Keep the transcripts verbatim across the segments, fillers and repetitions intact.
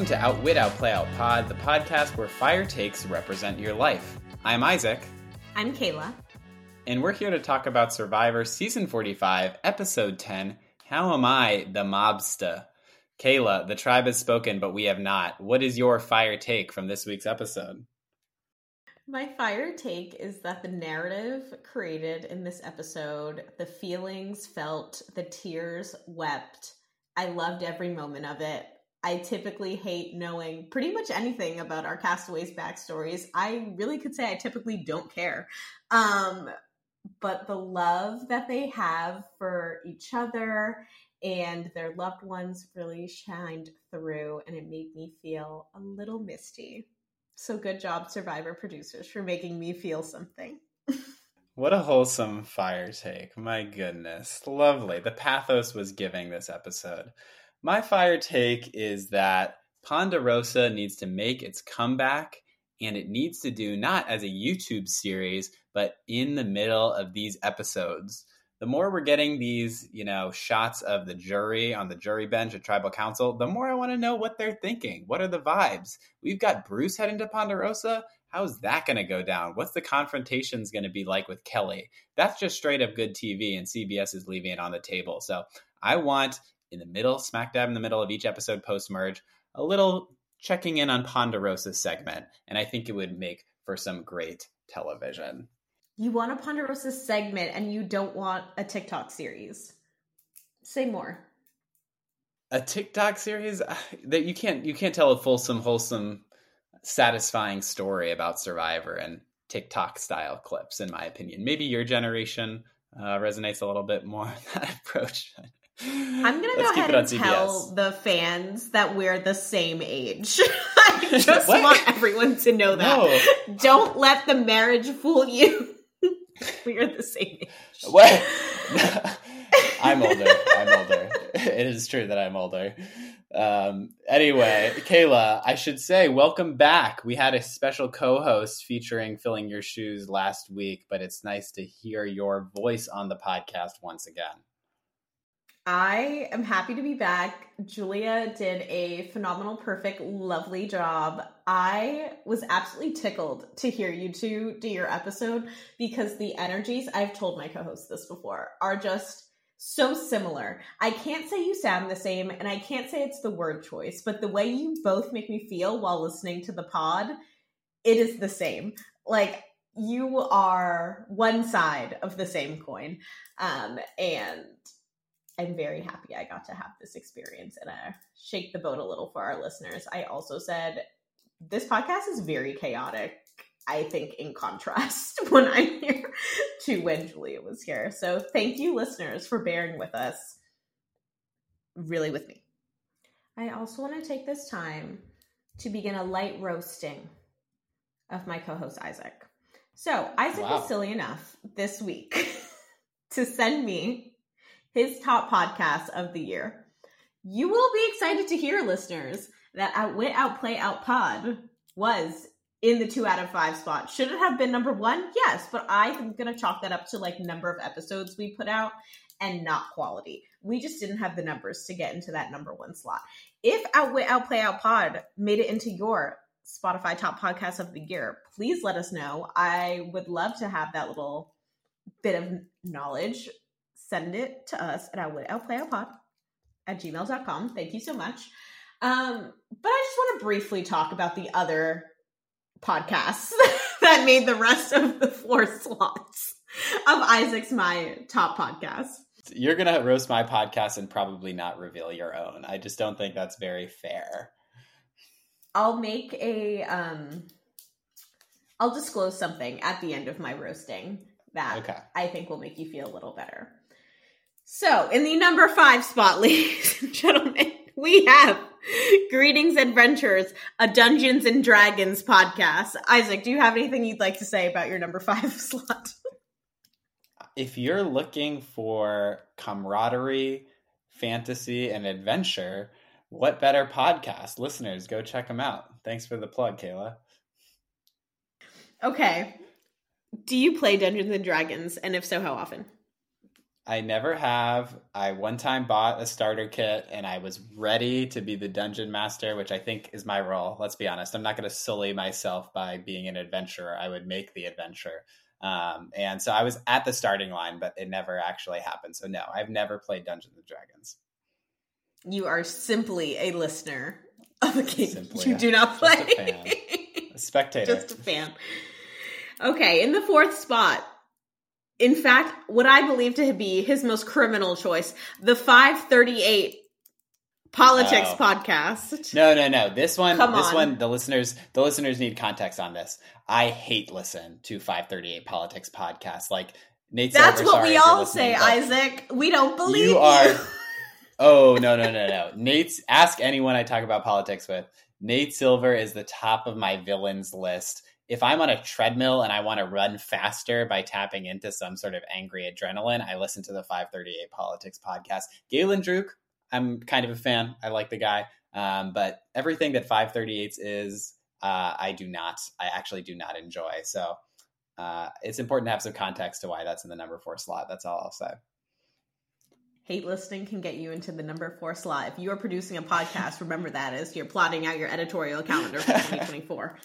Welcome to Outwit Outplay Out Pod, the podcast where fire takes represent your life. I'm Isaac. I'm Kayla. And we're here to talk about Survivor Season forty-five, Episode ten, How Am I the Mobsta? Kayla, the tribe has spoken, but we have not. What is your fire take from this week's episode? My fire take is that the narrative created in this episode, the feelings felt, the tears wept. I loved every moment of it. I typically hate knowing pretty much anything about our castaways' backstories. I really could say I typically don't care. Um, but the love that they have for each other and their loved ones really shined through, and it made me feel a little misty. So good job, Survivor producers, for making me feel something. What a wholesome fire take. My goodness. Lovely. The pathos was giving this episode. My fire take is that Ponderosa needs to make its comeback, and it needs to do not as a YouTube series, but in the middle of these episodes. The more we're getting these, you know, shots of the jury on the jury bench at tribal council, the more I want to know what they're thinking. What are the vibes? We've got Bruce heading to Ponderosa. How's that going to go down? What's the confrontations going to be like with Kelly? That's just straight up good T V, and C B S is leaving it on the table. So I want, in the middle, smack dab in the middle of each episode post-merge, a little checking in on Ponderosa segment. And I think it would make for some great television. You want a Ponderosa segment and you don't want a TikTok series. Say more. A TikTok series that you can't you can't tell a fulsome, wholesome, satisfying story about Survivor and TikTok style clips, in my opinion. Maybe your generation uh, resonates a little bit more with that approach. I'm going to go ahead and tell the fans that we're the same age. I just want everyone to know that. No. Don't let the marriage fool you. We are the same age. What? I'm older. I'm older. It is true that I'm older. Um, anyway, Kayla, I should say, welcome back. We had a special co-host featuring Filling Your Shoes last week, but it's nice to hear your voice on the podcast once again. I am happy to be back. Julia did a phenomenal, perfect, lovely job. I was absolutely tickled to hear you two do your episode because the energies, I've told my co-hosts this before, are just so similar. I can't say you sound the same, and I can't say it's the word choice, but the way you both make me feel while listening to the pod, it is the same. Like, you are one side of the same coin. Um, and... I'm very happy I got to have this experience and I shake the boat a little for our listeners. I also said, this podcast is very chaotic, I think, in contrast when I'm here to when Julia was here. So thank you, listeners, for bearing with us, really with me. I also want to take this time to begin a light roasting of my co-host, Isaac. So Isaac wow. was silly enough this week to send me his top podcasts of the year. You will be excited to hear, listeners, that Outwit Outplay Out Pod was in the two out of five spot. Should it have been number one? Yes, but I'm going to chalk that up to like number of episodes we put out and not quality. We just didn't have the numbers to get into that number one slot. If Outwit Outplay Out Pod made it into your Spotify top podcast of the year, please let us know. I would love to have that little bit of knowledge. Send it to us at outwit outplay out pod at gmail dot com. Thank you so much. Um, but I just want to briefly talk about the other podcasts that made the rest of the four slots of Isaac's My Top Podcast. You're going to roast my podcast and probably not reveal your own. I just don't think that's very fair. I'll make a, um, I'll disclose something at the end of my roasting that okay. I think will make you feel a little better. So, in the number five spot, ladies and gentlemen, we have Greetings, Adventurers, a Dungeons and Dragons podcast. Isaac, do you have anything you'd like to say about your number five slot? If you're looking for camaraderie, fantasy, and adventure, what better podcast? Listeners, go check them out. Thanks for the plug, Kayla. Okay. Do you play Dungeons and Dragons? And if so, how often? I never have. I one time bought a starter kit and I was ready to be the dungeon master, which I think is my role. Let's be honest. I'm not going to sully myself by being an adventurer. I would make the adventure. Um, and so I was at the starting line, but it never actually happened. So no, I've never played Dungeons and Dragons. You are simply a listener of a game. Simply, you do not play. Just a fan. A spectator. Just a fan. Okay. In the fourth spot. In fact, what I believe to be his most criminal choice, the five thirty-eight politics oh. podcast. No, no, no. This one, Come this on. one, the listeners, the listeners need context on this. I hate listen to five thirty-eight politics podcast. Like Nate Silver, that's what we all say, Isaac. We don't believe you. Are, oh, no, no, no, no. Nate's, ask anyone I talk about politics with. Nate Silver is the top of my villains list. If I'm on a treadmill and I want to run faster by tapping into some sort of angry adrenaline, I listen to the five thirty-eight Politics podcast. Galen Druk, I'm kind of a fan. I like the guy. Um, but everything that five thirty-eights is, uh, I do not. I actually do not enjoy. So uh, it's important to have some context to why that's in the number four slot. That's all I'll say. Hate listening can get you into the number four slot. If you are producing a podcast, remember that as you're plotting out your editorial calendar for twenty twenty-four.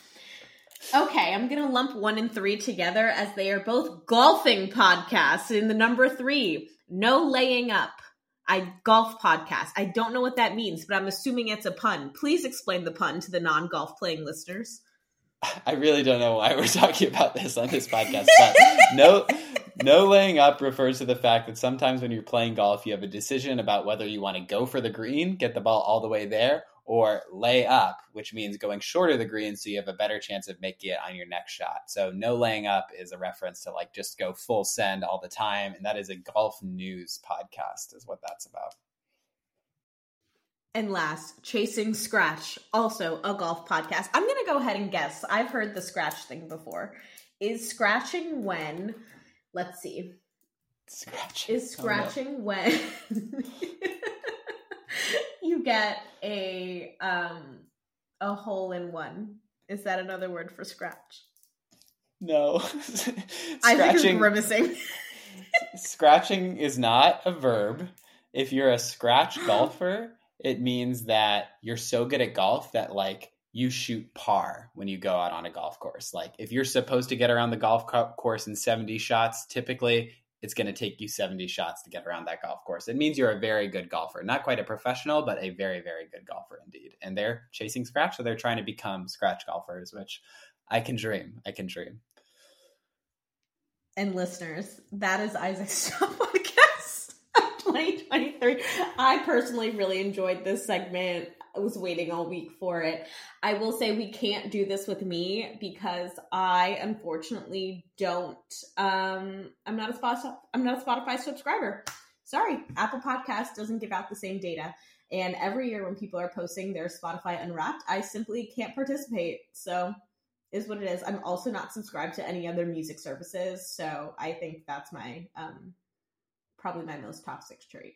Okay, I'm going to lump one and three together as they are both golfing podcasts. In the number three, No Laying Up, a golf podcast. I don't know what that means, but I'm assuming it's a pun. Please explain the pun to the non-golf playing listeners. I really don't know why we're talking about this on this podcast. But no, no laying up refers to the fact that sometimes when you're playing golf, you have a decision about whether you want to go for the green, get the ball all the way there, or lay up, which means going short of the green so you have a better chance of making it on your next shot. So no laying up is a reference to like just go full send all the time. And that is a golf news podcast is what that's about. And last, Chasing Scratch, also a golf podcast. I'm going to go ahead and guess. I've heard the scratch thing before. Is scratching when, let's see. Scratching. Is scratching when... you get a um a hole in one. Is that another word for scratch? No. I think you're grimacing. Scratching is not a verb. If you're a scratch golfer, it means that you're so good at golf that like you shoot par when you go out on a golf course. Like if you're supposed to get around the golf course in seventy shots, typically it's going to take you seventy shots to get around that golf course. It means you're a very good golfer. Not quite a professional, but a very, very good golfer indeed. And they're chasing scratch, so they're trying to become scratch golfers, which I can dream. I can dream. And listeners, that is Isaac's Top Podcast of twenty twenty-three. I personally really enjoyed this segment. I was waiting all week for it. I will say we can't do this with me because I unfortunately don't. Um, I'm not a Spotify. I'm not a Spotify subscriber. Sorry, Apple Podcast doesn't give out the same data. And every year when people are posting their Spotify Unwrapped, I simply can't participate. So, is what it is. I'm also not subscribed to any other music services. So I think that's my um, probably my most toxic trait.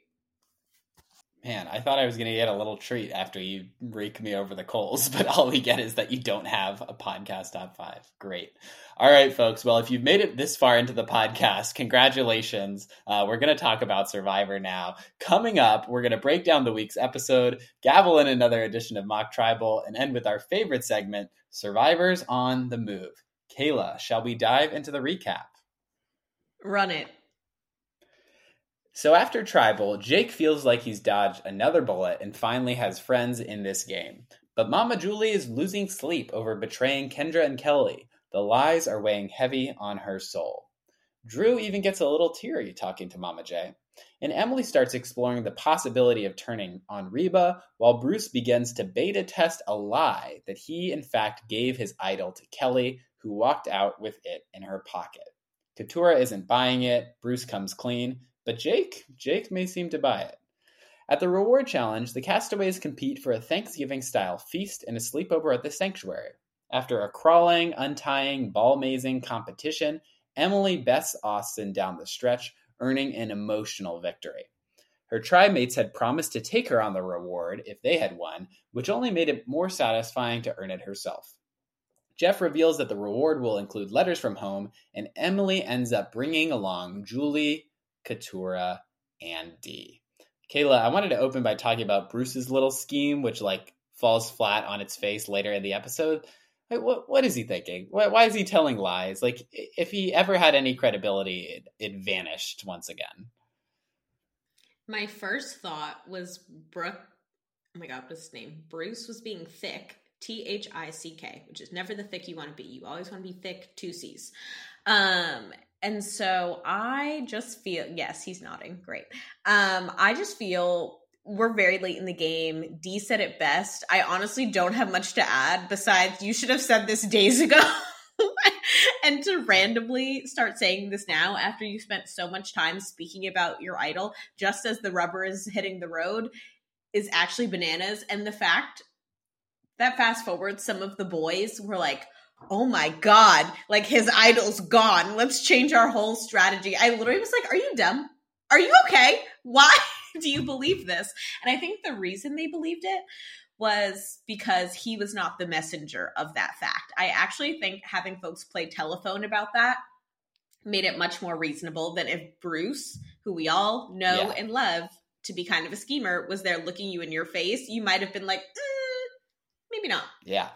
Man, I thought I was going to get a little treat after you rake me over the coals, but all we get is that you don't have a podcast top five. Great. All right, folks. Well, if you've made it this far into the podcast, congratulations. Uh, we're going to talk about Survivor now. Coming up, we're going to break down the week's episode, gavel in another edition of Mock Tribal, and end with our favorite segment, Survivors on the Move. Kayla, shall we dive into the recap? Run it. So after Tribal, Jake feels like he's dodged another bullet and finally has friends in this game. But Mama Julie is losing sleep over betraying Kendra and Kelly. The lies are weighing heavy on her soul. Drew even gets a little teary talking to Mama J. And Emily starts exploring the possibility of turning on Reba, while Bruce begins to beta test a lie that he in fact gave his idol to Kelly, who walked out with it in her pocket. Keturah isn't buying it, Bruce comes clean. But Jake, Jake may seem to buy it. At the reward challenge, the castaways compete for a Thanksgiving-style feast and a sleepover at the sanctuary. After a crawling, untying, ball-mazing competition, Emily bests Austin down the stretch, earning an emotional victory. Her tribe-mates had promised to take her on the reward if they had won, which only made it more satisfying to earn it herself. Jeff reveals that the reward will include letters from home, and Emily ends up bringing along Julie, Keturah, and Dee. Kayla, I wanted to open by talking about Bruce's little scheme, which like falls flat on its face later in the episode. Like, what what is he thinking? Why, why is he telling lies? Like, if he ever had any credibility, it, it vanished once again. My first thought was Brooke. Oh my God, what's his name? Bruce was being thick. T H I C K, which is never the thick you want to be. You always want to be thick, two C's. Um, and so I just feel, yes, he's nodding. Great. Um, I just feel we're very late in the game. Dee said it best. I honestly don't have much to add besides you should have said this days ago. And to randomly start saying this now after you spent so much time speaking about your idol, just as the rubber is hitting the road, is actually bananas. And the fact that fast forward, some of the boys were like, oh my God, like his idol's gone. Let's change our whole strategy. I literally was like, are you dumb? Are you okay? Why do you believe this? And I think the reason they believed it was because he was not the messenger of that fact. I actually think having folks play telephone about that made it much more reasonable than if Bruce, who we all know yeah. and love to be kind of a schemer, was there looking you in your face. You might have been like, mm, maybe not. Yeah.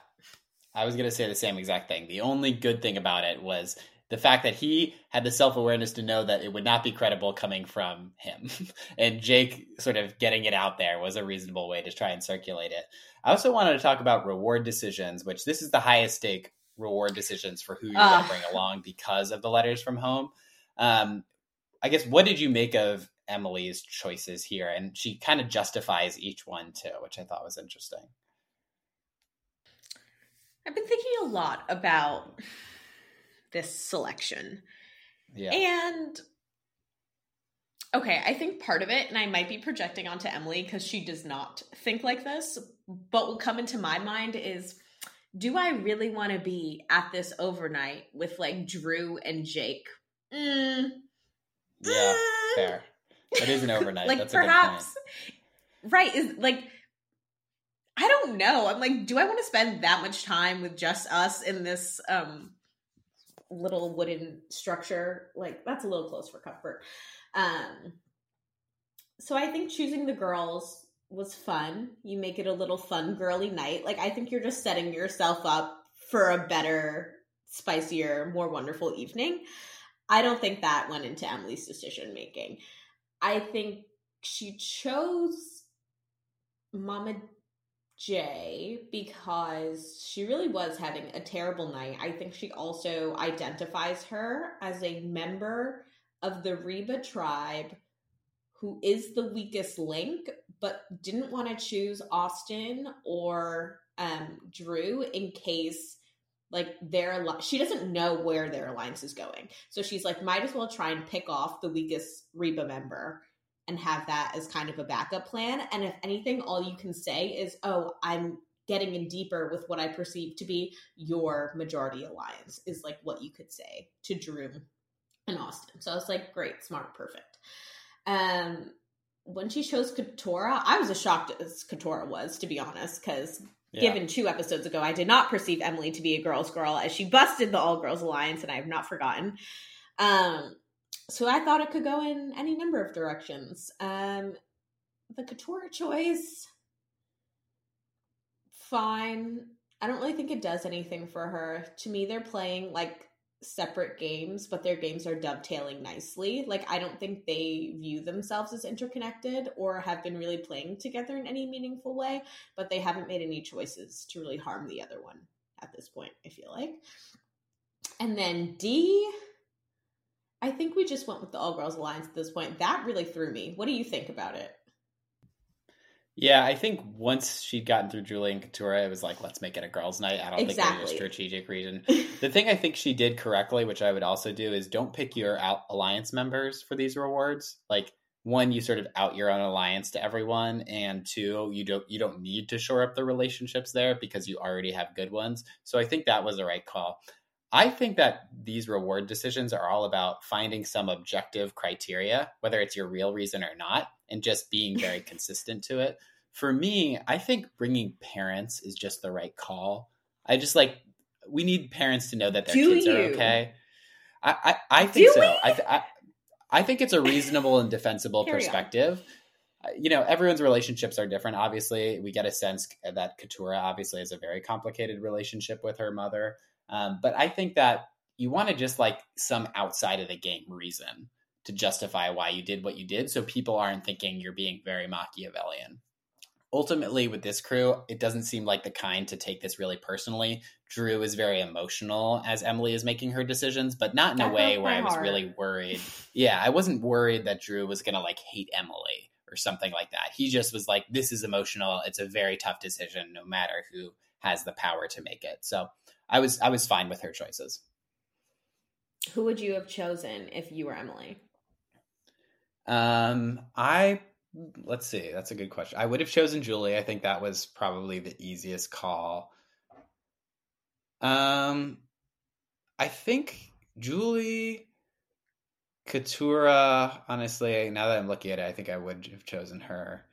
I was going to say the same exact thing. The only good thing about it was the fact that he had the self-awareness to know that it would not be credible coming from him. And Jake sort of getting it out there was a reasonable way to try and circulate it. I also wanted to talk about reward decisions, which this is the highest stake reward decisions for who you're uh. going to bring along because of the letters from home. Um, I guess, what did you make of Emily's choices here? And she kind of justifies each one too, which I thought was interesting. I've been thinking a lot about this selection. Yeah. And, okay, I think part of it, and I might be projecting onto Emily because she does not think like this, but what will come into my mind is, do I really want to be at this overnight with, like, Drew and Jake? Mm. Yeah, mm. fair. It is an overnight. Like, that's perhaps, a good point. Right, is, like... I don't know. I'm like, do I want to spend that much time with just us in this um, little wooden structure? Like, that's a little close for comfort. Um, so I think choosing the girls was fun. You make it a little fun, girly night. Like, I think you're just setting yourself up for a better, spicier, more wonderful evening. I don't think that went into Emily's decision making. I think she chose Mama Jay because she really was having a terrible night. I think she also identifies her as a member of the Reba tribe who is the weakest link, but didn't want to choose Austin or um, Drew in case like their al- she doesn't know where their alliance is going. So she's like, might as well try and pick off the weakest Reba member and have that as kind of a backup plan. And if anything, all you can say is, oh, I'm getting in deeper with what I perceive to be your majority alliance, is like what you could say to Drew and Austin. So I was like, great, smart, perfect. Um, when she chose Keturah, I was as shocked as Keturah was, to be honest, because yeah. given two episodes ago, I did not perceive Emily to be a girl's girl as she busted the all-girls alliance, and I have not forgotten. Um, So I thought it could go in any number of directions. Um, the Keturah choice, fine. I don't really think it does anything for her. To me, they're playing, like, separate games, but their games are dovetailing nicely. Like, I don't think they view themselves as interconnected or have been really playing together in any meaningful way, but they haven't made any choices to really harm the other one at this point, I feel like. And then Dee... I think we just went with the all-girls alliance at this point. That really threw me. What do you think about it? Yeah, I think once she'd gotten through Julie and Keturah, it was like, let's make it a girls' night. I don't exactly. think there's a strategic reason. The thing I think she did correctly, which I would also do, is don't pick your out alliance members for these rewards. Like, one, you sort of out your own alliance to everyone, and two, you don't you don't need to shore up the relationships there because you already have good ones. So I think that was the right call. I think that these reward decisions are all about finding some objective criteria, whether it's your real reason or not, and just being very consistent to it. For me, I think bringing parents is just the right call. I just like, we need parents to know that their Do kids you? Are okay. I I, I think Do so. I, I I think it's a reasonable and defensible perspective. On. You know, everyone's relationships are different. Obviously, we get a sense that Keturah obviously has a very complicated relationship with her mother. Um, but I think that you want to just like some outside of the game reason to justify why you did what you did, so people aren't thinking you're being very Machiavellian. Ultimately, with this crew, it doesn't seem like the kind to take this really personally. Drew is very emotional as Emily is making her decisions, but not in that a way where I was heart. really worried. Yeah, I wasn't worried that Drew was going to like hate Emily or something like that. He just was like, this is emotional. It's a very tough decision, no matter who has the power to make it. So I was I was fine with her choices. Who would you have chosen if you were Emily? Um, I... Let's see. That's a good question. I would have chosen Julie. I think that was probably the easiest call. Um, I think Julie, Keturah, honestly, now that I'm looking at it, I think I would have chosen her.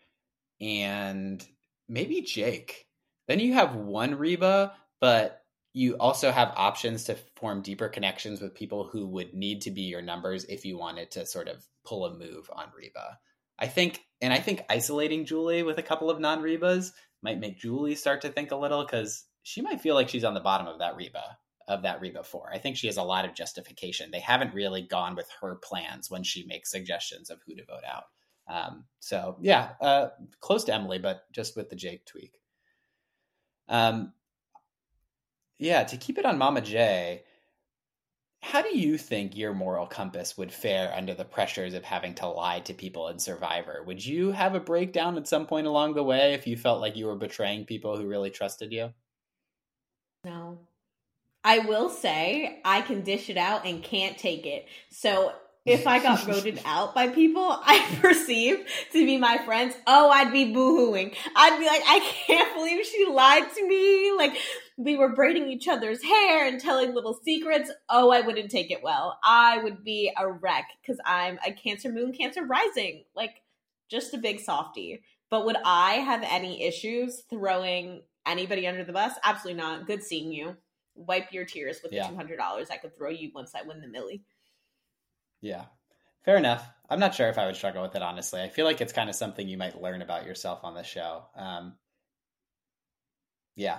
And maybe Jake. Then you have one Reba, but you also have options to form deeper connections with people who would need to be your numbers if you wanted to sort of pull a move on Reba. I think, and I think isolating Julie with a couple of non-Rebas might make Julie start to think a little, because she might feel like she's on the bottom of that Reba, of that Reba four. I think she has a lot of justification. They haven't really gone with her plans when she makes suggestions of who to vote out. Um, so yeah, uh, close to Emily, but just with the Jake tweak. Um, yeah, to keep it on Mama J, how do you think your moral compass would fare under the pressures of having to lie to people in Survivor? Would you have a breakdown at some point along the way if you felt like you were betraying people who really trusted you? No. I will say I can dish it out and can't take it. So if I got voted out by people I perceived to be my friends, oh, I'd be boohooing. I'd be like, I can't believe she lied to me. Like, we were braiding each other's hair and telling little secrets. Oh, I wouldn't take it well. I would be a wreck because I'm a Cancer moon, Cancer rising. Like, just a big softie. But would I have any issues throwing anybody under the bus? Absolutely not. Good seeing you. Wipe your tears with yeah. the two hundred dollars I could throw you once I win the millie. Yeah, fair enough. I'm not sure if I would struggle with it, honestly. I feel like it's kind of something you might learn about yourself on the show. Um, yeah,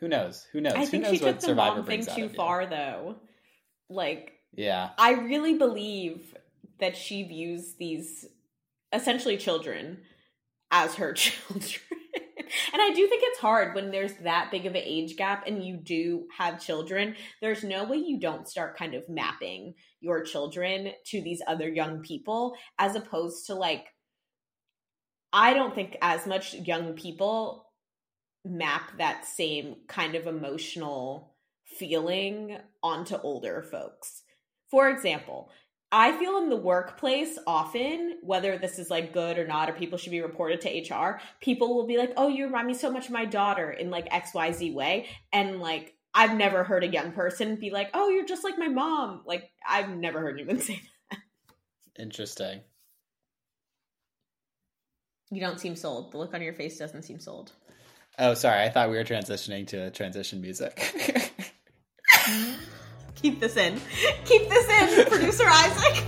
who knows? Who knows? I think who knows she took the mom thing too far, though. Like, yeah, I really believe that she views these essentially children as her children. And I do think it's hard when there's that big of an age gap and you do have children. There's no way you don't start kind of mapping your children to these other young people, as opposed to like, I don't think as much young people map that same kind of emotional feeling onto older folks. For example, I feel in the workplace often, whether this is like good or not, or people should be reported to H R, people will be like, oh, you remind me so much of my daughter in like X Y Z way. And like, I've never heard a young person be like, oh, you're just like my mom. Like, I've never heard anyone say that. Interesting. You don't seem sold. The look on your face doesn't seem sold. Oh, sorry. I thought we were transitioning to transition music. Keep this in. Keep this in, producer Isaac.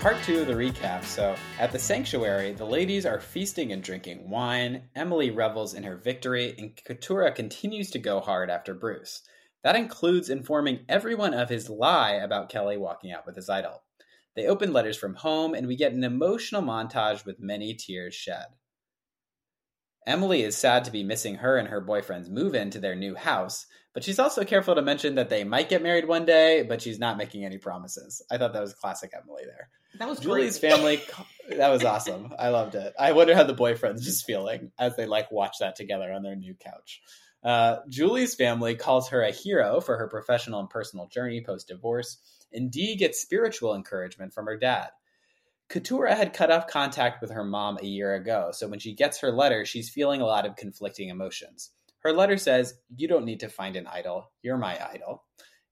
Part two of the recap. So, at the sanctuary, the ladies are feasting and drinking wine. Emily revels in her victory, and Keturah continues to go hard after Bruce. That includes informing everyone of his lie about Kelly walking out with his idol. They open letters from home, and we get an emotional montage with many tears shed. Emily is sad to be missing her and her boyfriend's move-in to their new house, but she's also careful to mention that they might get married one day, but she's not making any promises. I thought that was classic Emily there. That was Julie's great. Family. That was awesome. I loved it. I wonder how the boyfriend's just feeling as they, like, watch that together on their new couch. Uh, Julie's family calls her a hero for her professional and personal journey post-divorce, and Dee gets spiritual encouragement from her dad. Keturah had cut off contact with her mom a year ago, so when she gets her letter, she's feeling a lot of conflicting emotions. Her letter says, "You don't need to find an idol. You're my idol."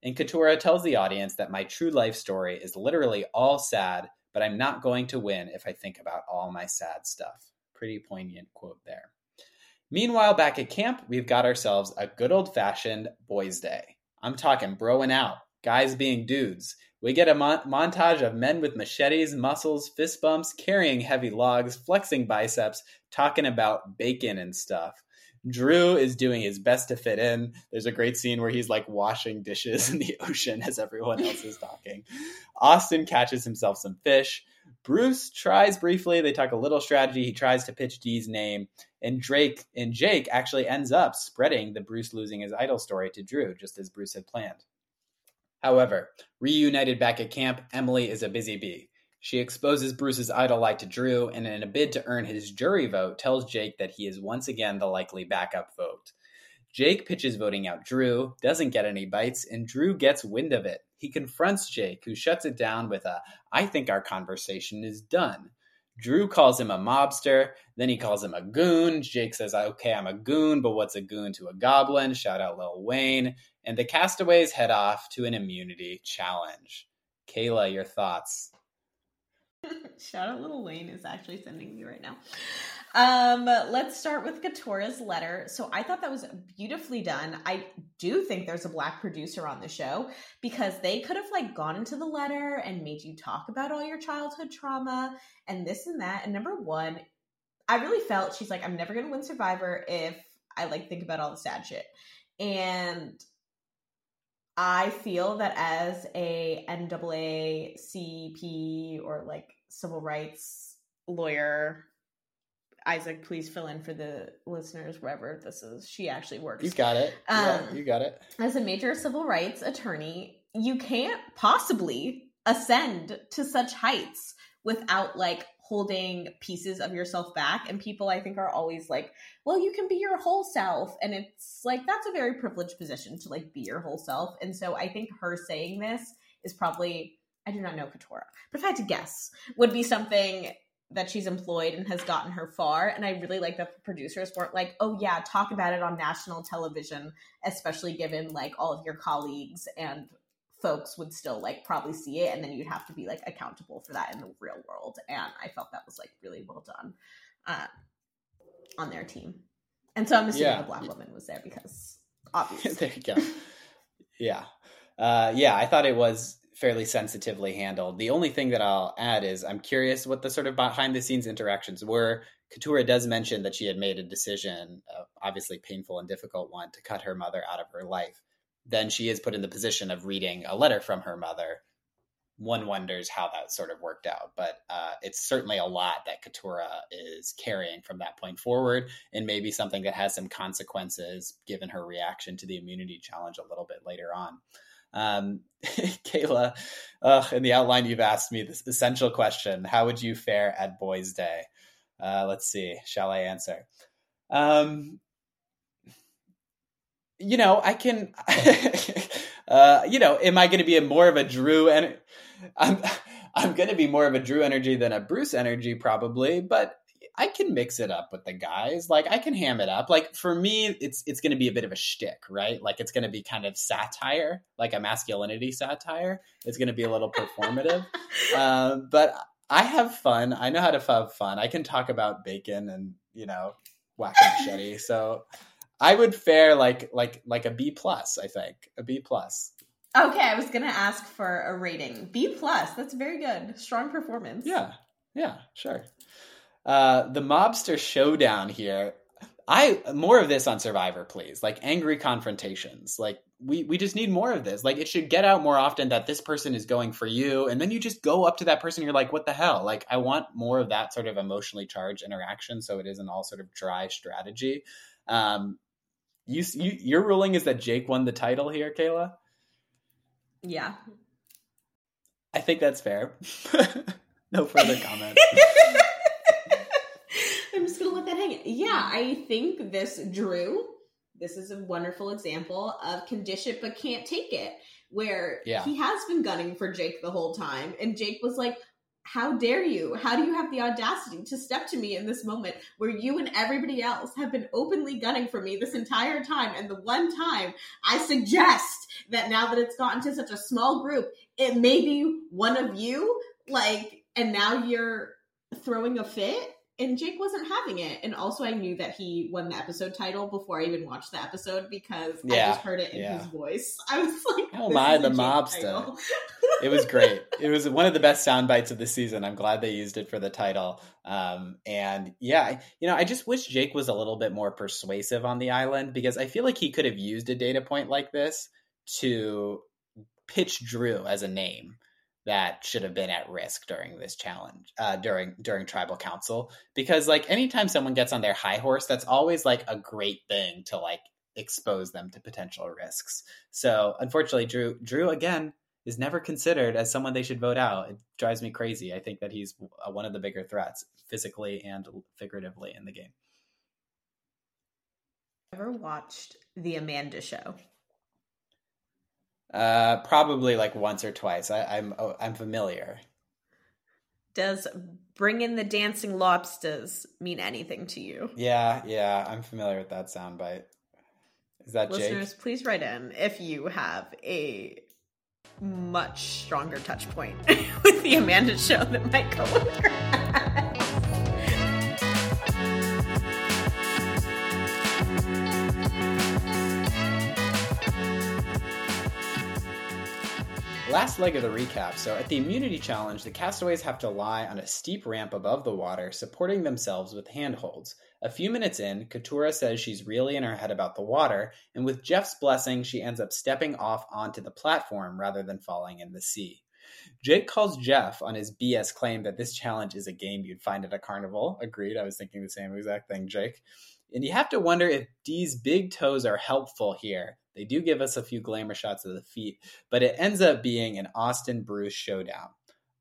And Keturah tells the audience that my true life story is literally all sad, but I'm not going to win if I think about all my sad stuff. Pretty poignant quote there. Meanwhile, back at camp, we've got ourselves a good old-fashioned boys' day. I'm talking broing out, guys being dudes. We get a mon- montage of men with machetes, muscles, fist bumps, carrying heavy logs, flexing biceps, talking about bacon and stuff. Drew is doing his best to fit in. There's a great scene where he's like washing dishes in the ocean as everyone else is talking. Austin catches himself some fish. Bruce tries briefly. They talk a little strategy. He tries to pitch Dee's name. And Drake and Jake actually ends up spreading the Bruce losing his idol story to Drew, just as Bruce had planned. However, reunited back at camp, Emily is a busy bee. She exposes Bruce's idol lie to Drew, and in a bid to earn his jury vote, tells Jake that he is once again the likely backup vote. Jake pitches voting out Drew, doesn't get any bites, and Drew gets wind of it. He confronts Jake, who shuts it down with a, "I think our conversation is done." Drew calls him a mobster, then he calls him a goon. Jake says, "Okay, I'm a goon, but what's a goon to a goblin?" Shout out Lil Wayne. And the castaways head off to an immunity challenge. Kayla, your thoughts? Shout out Lil Wayne is actually sending me right now. Um, let's start with Keturah's letter. So I thought that was beautifully done. I do think there's a black producer on the show, because they could have like gone into the letter and made you talk about all your childhood trauma and this and that. And number one, I really felt she's like, I'm never going to win Survivor if I like think about all the sad shit. And I feel that as a N double A C P or like civil rights lawyer, Isaac, please fill in for the listeners wherever this is. She actually works. You got it. Um, yeah, you got it. As a major civil rights attorney, you can't possibly ascend to such heights without like holding pieces of yourself back. And people, I think, are always like, well, you can be your whole self. And it's like, that's a very privileged position to like be your whole self. And so I think her saying this is probably, I do not know Keturah, but if I had to guess, would be something that she's employed and has gotten her far. And I really like that the producers weren't like, oh yeah, talk about it on national television, especially given like all of your colleagues and folks would still like probably see it, and then you'd have to be like accountable for that in the real world. And I felt that was like really well done uh, on their team. And so I'm assuming yeah. the black woman was there because obviously. There you go. yeah. Uh, yeah, I thought it was fairly sensitively handled. The only thing that I'll add is I'm curious what the sort of behind the scenes interactions were. Keturah does mention that she had made a decision, uh, obviously painful and difficult one, to cut her mother out of her life. Then she is put in the position of reading a letter from her mother. One wonders how that sort of worked out, but uh, it's certainly a lot that Keturah is carrying from that point forward, and maybe something that has some consequences given her reaction to the immunity challenge a little bit later on. Um, Kayla, uh, in the outline, you've asked me this essential question. How would you fare at Boys' Day? Uh, let's see. Shall I answer? Um... You know, I can, uh, you know, am I going to be a more of a Drew? En- I'm, I'm going to be more of a Drew energy than a Bruce energy probably, but I can mix it up with the guys. Like I can ham it up. Like for me, it's, it's going to be a bit of a shtick, right? Like it's going to be kind of satire, like a masculinity satire. It's going to be a little performative, uh, but I have fun. I know how to have fun. I can talk about bacon and, you know, whack and machete. So I would fare like like like a B plus, I think. A B plus. Okay, I was gonna ask for a rating. B plus, that's very good. Strong performance. Yeah, yeah, sure. Uh, the mobster showdown here. I more of this on Survivor, please. Like angry confrontations. Like we we just need more of this. Like it should get out more often that this person is going for you, and then you just go up to that person and you're like, what the hell? Like I want more of that sort of emotionally charged interaction, so it isn't all sort of dry strategy. Um You, you, your ruling is that Jake won the title here, Kayla? Yeah. I think that's fair. No further comment. I'm just going to let that hang. Yeah, I think this Drew, this is a wonderful example of condition but can't take it, where yeah. he has been gunning for Jake the whole time. And Jake was like, how dare you? How do you have the audacity to step to me in this moment where you and everybody else have been openly gunning for me this entire time? And the one time I suggest that now that it's gotten to such a small group, it may be one of you, like, and now you're throwing a fit And Jake wasn't having it. And also I knew that he won the episode title before I even watched the episode because yeah, I just heard it in yeah. his voice. I was like, oh my, the mobster. It was great. It was one of the best sound bites of the season. I'm glad they used it for the title. Um, and yeah, you know, I just wish Jake was a little bit more persuasive on the island because I feel like he could have used a data point like this to pitch Drew as a name that should have been at risk during this challenge, uh, during during tribal council. Because, like, anytime someone gets on their high horse, that's always, like, a great thing to, like, expose them to potential risks. So, unfortunately, Drew, Drew again, is never considered as someone they should vote out. It drives me crazy. I think that he's one of the bigger threats, physically and figuratively, in the game. Ever watched The Amanda Show? Uh, probably like once or twice. I, I'm oh, I'm familiar. Does Bring in the Dancing Lobsters mean anything to you? Yeah, yeah, I'm familiar with that soundbite. Is that Jake? Listeners, please write in if you have a much stronger touch point with the Amanda Show than my coworker has. Last leg of the recap. So at the immunity challenge, the castaways have to lie on a steep ramp above the water, supporting themselves with handholds. A few minutes in, Keturah says she's really in her head about the water, and with Jeff's blessing, she ends up stepping off onto the platform rather than falling in the sea. Jake calls Jeff on his B S claim that this challenge is a game you'd find at a carnival. Agreed, I was thinking the same exact thing, Jake. And you have to wonder if Dee's big toes are helpful here. They do give us a few glamour shots of the feet, but it ends up being an Austin-Bruce showdown.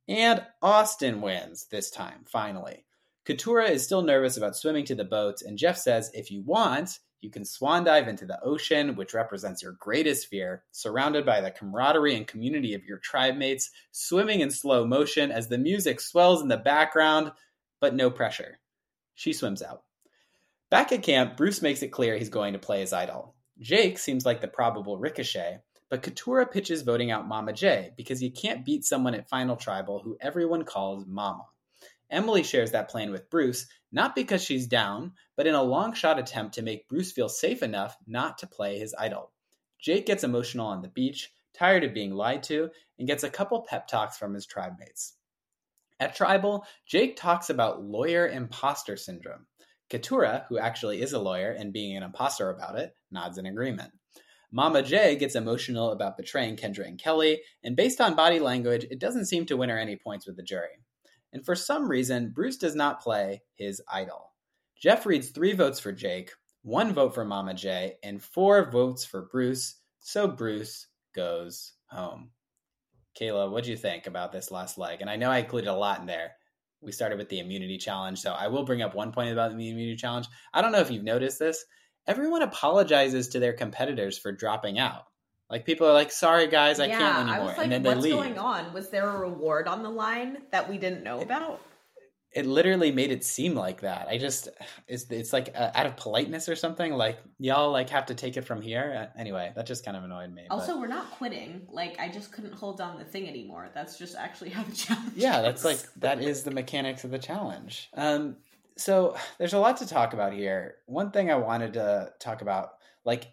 And Austin wins this time, finally. Keturah is still nervous about swimming to the boats, and Jeff says, if you want, you can swan dive into the ocean, which represents your greatest fear, surrounded by the camaraderie and community of your tribe mates, swimming in slow motion as the music swells in the background, but no pressure. She swims out. Back at camp, Bruce makes it clear he's going to play his idol. Jake seems like the probable ricochet, but Keturah pitches voting out Mama J because you can't beat someone at Final Tribal who everyone calls Mama. Emily shares that plan with Bruce, not because she's down, but in a long shot attempt to make Bruce feel safe enough not to play his idol. Jake gets emotional on the beach, tired of being lied to, and gets a couple pep talks from his tribe mates. At Tribal, Jake talks about lawyer imposter syndrome. Keturah, who actually is a lawyer and being an imposter about it, nods in agreement. Mama J gets emotional about betraying Kendra and Kelly, and based on body language, it doesn't seem to win her any points with the jury. And for some reason, Bruce does not play his idol. Jeff reads three votes for Jake, one vote for Mama J, and four votes for Bruce, so Bruce goes home. Kayla, what do you think about this last leg? And I know I included a lot in there. We started with the immunity challenge, so I will bring up one point about the immunity challenge. I don't know if you've noticed this. Everyone apologizes to their competitors for dropping out. Like, people are like, sorry, guys, I yeah, can't anymore. I was like, and then what's they leave. Going on? Was there a reward on the line that we didn't know it, about? It literally made it seem like that. I just, it's, it's like uh, out of politeness or something. Like, y'all, like, have to take it from here. Uh, anyway, that just kind of annoyed me. Also, but we're not quitting. Like, I just couldn't hold down the thing anymore. That's just actually how the challenge Yeah, that's is. like, that is the mechanics of the challenge. Um, so there's a lot to talk about here. One thing I wanted to talk about, like,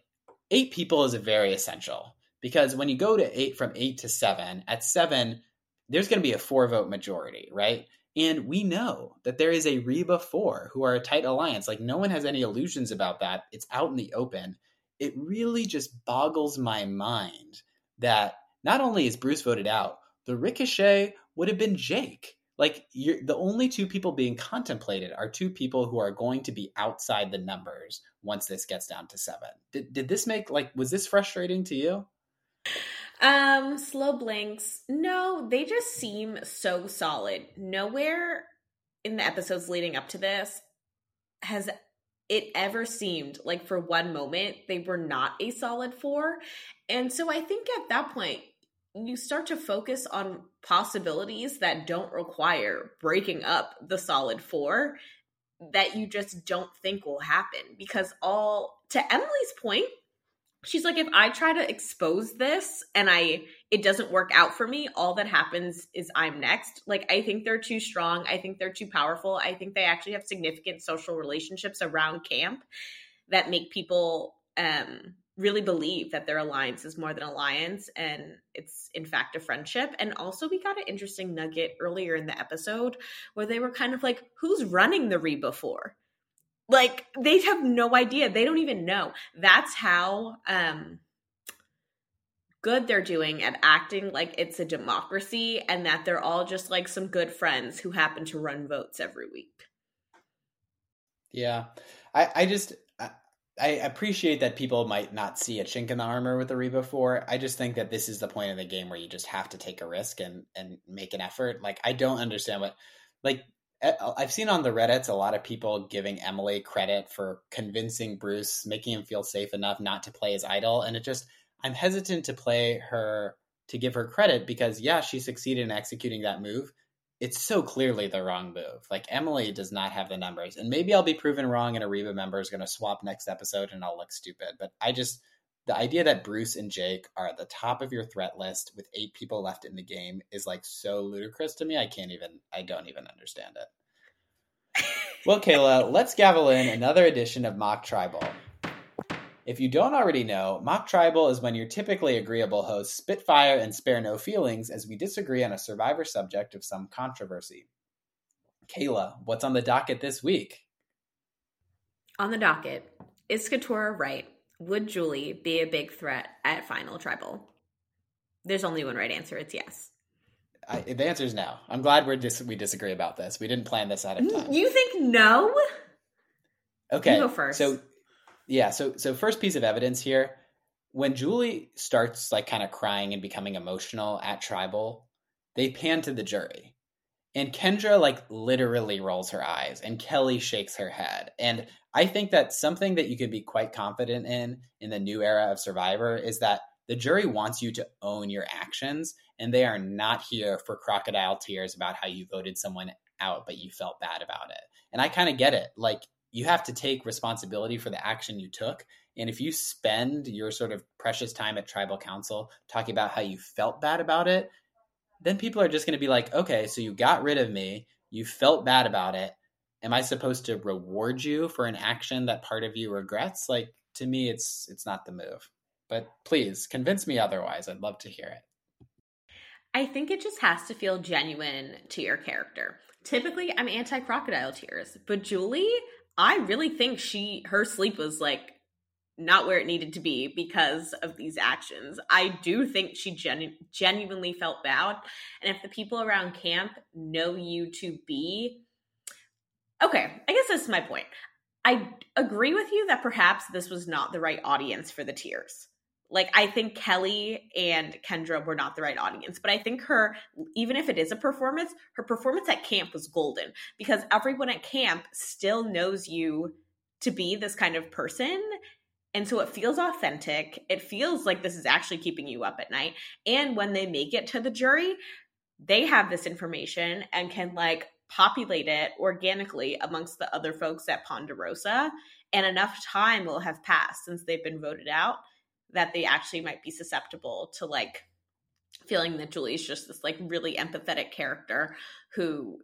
eight people is very essential. Because when you go to eight, from eight to seven, at seven, there's going to be a four-vote majority, right? And we know that there is a Reba four who are a tight alliance. Like, no one has any illusions about that. It's out in the open. It really just boggles my mind that not only is Bruce voted out, the ricochet would have been Jake. Like, you're, the only two people being contemplated are two people who are going to be outside the numbers once this gets down to seven. Did, did this make, like, was this frustrating to you? Um, slow blinks. No, they just seem so solid. Nowhere in the episodes leading up to this has it ever seemed like for one moment they were not a solid four. And so I think at that point, you start to focus on possibilities that don't require breaking up the solid four that you just don't think will happen. Because all, to Emily's point, she's like, if I try to expose this and I it doesn't work out for me, all that happens is I'm next. Like, I think they're too strong. I think they're too powerful. I think they actually have significant social relationships around camp that make people um, really believe that their alliance is more than alliance, and it's in fact a friendship. And also, we got an interesting nugget earlier in the episode where they were kind of like, who's running the Reba for? Like, they have no idea. They don't even know. That's how um, good they're doing at acting like it's a democracy and that they're all just like some good friends who happen to run votes every week. Yeah. I, I just, I, I appreciate that people might not see a chink in the armor with the Reba four. I just think that this is the point of the game where you just have to take a risk and, and make an effort. Like, I don't understand what, like, I've seen on the Reddits a lot of people giving Emily credit for convincing Bruce, making him feel safe enough not to play his idol. And it just, I'm hesitant to play her, to give her credit because, yeah, she succeeded in executing that move. It's so clearly the wrong move. Like, Emily does not have the numbers. And maybe I'll be proven wrong and a Reba member is going to swap next episode and I'll look stupid. But I just, the idea that Bruce and Jake are at the top of your threat list with eight people left in the game is like so ludicrous to me. I can't even, I don't even understand it. Well, Kayla, let's gavel in another edition of Mock Tribal. If you don't already know, Mock Tribal is when your typically agreeable hosts spitfire and spare no feelings as we disagree on a Survivor subject of some controversy. Kayla, what's on the docket this week? On the docket, is Keturah right? Would Julie be a big threat at Final Tribal? There's only one right answer. It's yes. I, the answer is no. I'm glad we're dis- we disagree about this. We didn't plan this out of time. You think no? Okay. You go first. So, yeah. So, so first piece of evidence here. When Julie starts like kind of crying and becoming emotional at Tribal, they pan to the jury. And Kendra, like, literally rolls her eyes, and Kelly shakes her head. And I think that something that you can be quite confident in in the new era of Survivor is that the jury wants you to own your actions, and they are not here for crocodile tears about how you voted someone out, but you felt bad about it. And I kind of get it. Like, you have to take responsibility for the action you took. And if you spend your sort of precious time at Tribal Council talking about how you felt bad about it, then people are just going to be like, okay, so you got rid of me. You felt bad about it. Am I supposed to reward you for an action that part of you regrets? Like, to me, it's it's not the move. But please, convince me otherwise. I'd love to hear it. I think it just has to feel genuine to your character. Typically, I'm anti-crocodile tears. But Julie, I really think she her sleep was like, not where it needed to be because of these actions. I do think she genu- genuinely felt bad. And if the people around camp know you to be... Okay, I guess that's my point. I agree with you that perhaps this was not the right audience for the tears. Like, I think Kelly and Kendra were not the right audience. But I think her, even if it is a performance, her performance at camp was golden. Because everyone at camp still knows you to be this kind of person. And so it feels authentic. It feels like this is actually keeping you up at night. And when they make it to the jury, they have this information and can like populate it organically amongst the other folks at Ponderosa. And enough time will have passed since they've been voted out that they actually might be susceptible to like feeling that Julie's just this like really empathetic character who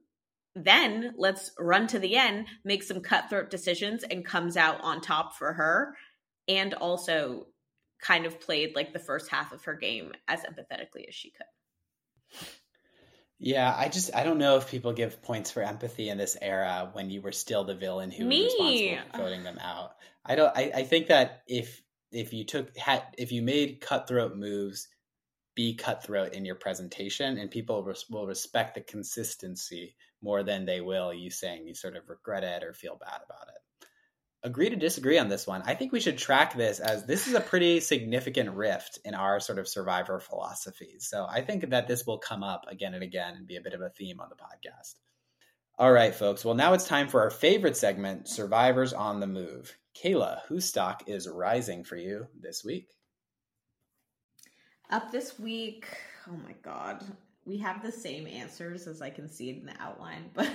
then, let's run to the end, makes some cutthroat decisions and comes out on top for her. And also kind of played like the first half of her game as empathetically as she could. Yeah, I just, I don't know if people give points for empathy in this era when you were still the villain who Me. was responsible for voting them out. I don't, I, I think that if, if you took, had, if you made cutthroat moves, be cutthroat in your presentation and people res- will respect the consistency more than they will you saying you sort of regret it or feel bad about it. Agree to disagree on this one. I think we should track this as this is a pretty significant rift in our sort of Survivor philosophies. So I think that this will come up again and again and be a bit of a theme on the podcast. All right, folks. Well, now it's time for our favorite segment, Survivors on the Move. Kayla, whose stock is rising for you this week? Up this week. Oh my God. We have the same answers as I can see in the outline, but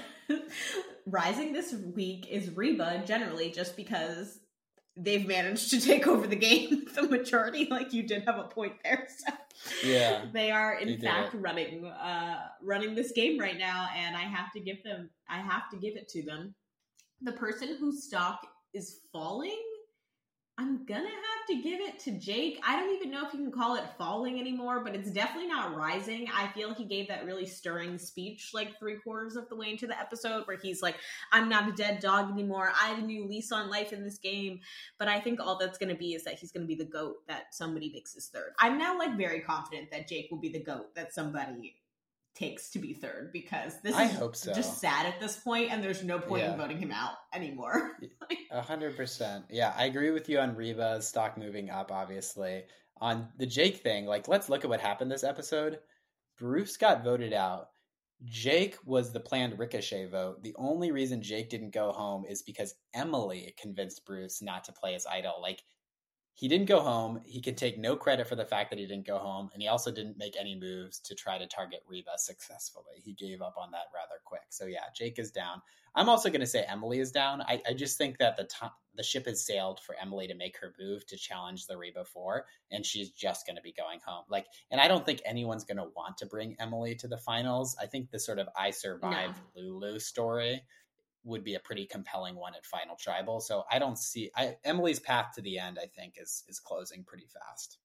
rising this week is Reba generally just because they've managed to take over the game with the majority. Like, you did have a point there. So. Yeah. They are, in fact, running uh, running this game right now, and I have to give them, I have to give it to them. The person whose stock is falling, I'm going to have to give it to Jake. I don't even know if you can call it falling anymore, but it's definitely not rising. I feel he gave that really stirring speech like three quarters of the way into the episode where he's like, I'm not a dead dog anymore. I have a new lease on life in this game. But I think all that's going to be is that he's going to be the GOAT that somebody makes his third. I'm now like very confident that Jake will be the GOAT that somebody takes to be third, because this I is hope so. Just sad at this point, and there's no point yeah. in voting him out anymore. A hundred percent. Yeah, I agree with you on Reba's stock moving up, obviously. On the Jake thing, like, let's look at what happened this episode. Bruce got voted out. Jake was the planned ricochet vote. The only reason Jake didn't go home is because Emily convinced Bruce not to play his idol. Like, he didn't go home. He could take no credit for the fact that he didn't go home. And he also didn't make any moves to try to target Reba successfully. He gave up on that rather quick. So yeah, Jake is down. I'm also going to say Emily is down. I, I just think that the top, the ship has sailed for Emily to make her move to challenge the Reba four. And she's just going to be going home. Like, and I don't think anyone's going to want to bring Emily to the finals. I think the sort of I survived no. Lulu story would be a pretty compelling one at Final Tribal. So I don't see I, Emily's path to the end, I think, is is closing pretty fast.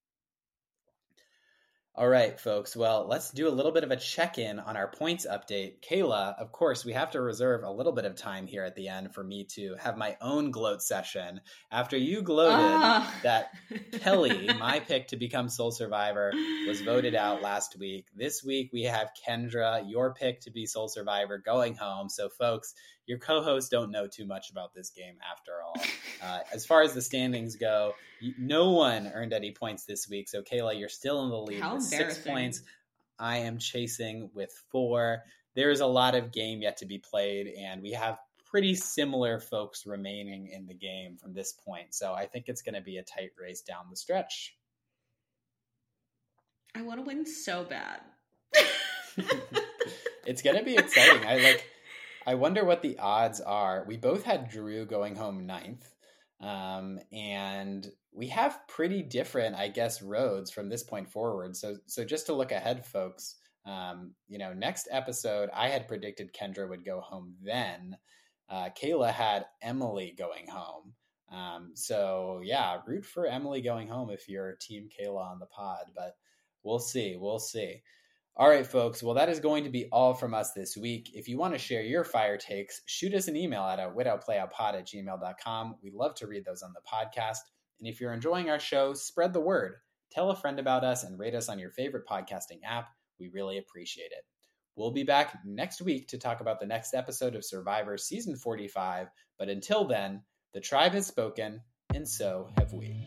All right, folks. Well, let's do a little bit of a check-in on our points update. Kayla, of course, we have to reserve a little bit of time here at the end for me to have my own gloat session. After you gloated ah. that Kelly, my pick to become Soul Survivor, was voted out last week. This week, we have Kendra, your pick to be Soul Survivor, going home. So, folks, your co-hosts don't know too much about this game after all. Uh, as far as the standings go, no one earned any points this week. So, Kayla, you're still in the lead How with six points. I am chasing with four. There is a lot of game yet to be played, and we have pretty similar folks remaining in the game from this point. So, I think it's going to be a tight race down the stretch. I want to win so bad. It's going to be exciting. I like... I wonder what the odds are. We both had Drew going home ninth, um, and we have pretty different, I guess, roads from this point forward. So, so just to look ahead, folks, um, you know, next episode, I had predicted Kendra would go home then. Uh, Kayla had Emily going home. Um, so, yeah, root for Emily going home if you're Team Kayla on the pod, but we'll see. We'll see. All right, folks. Well, that is going to be all from us this week. If you want to share your fire takes, shoot us an email at outwit outplay out pod at gmail dot com. We love to read those on the podcast. And if you're enjoying our show, spread the word. Tell a friend about us and rate us on your favorite podcasting app. We really appreciate it. We'll be back next week to talk about the next episode of Survivor Season forty-five. But until then, the tribe has spoken, and so have we.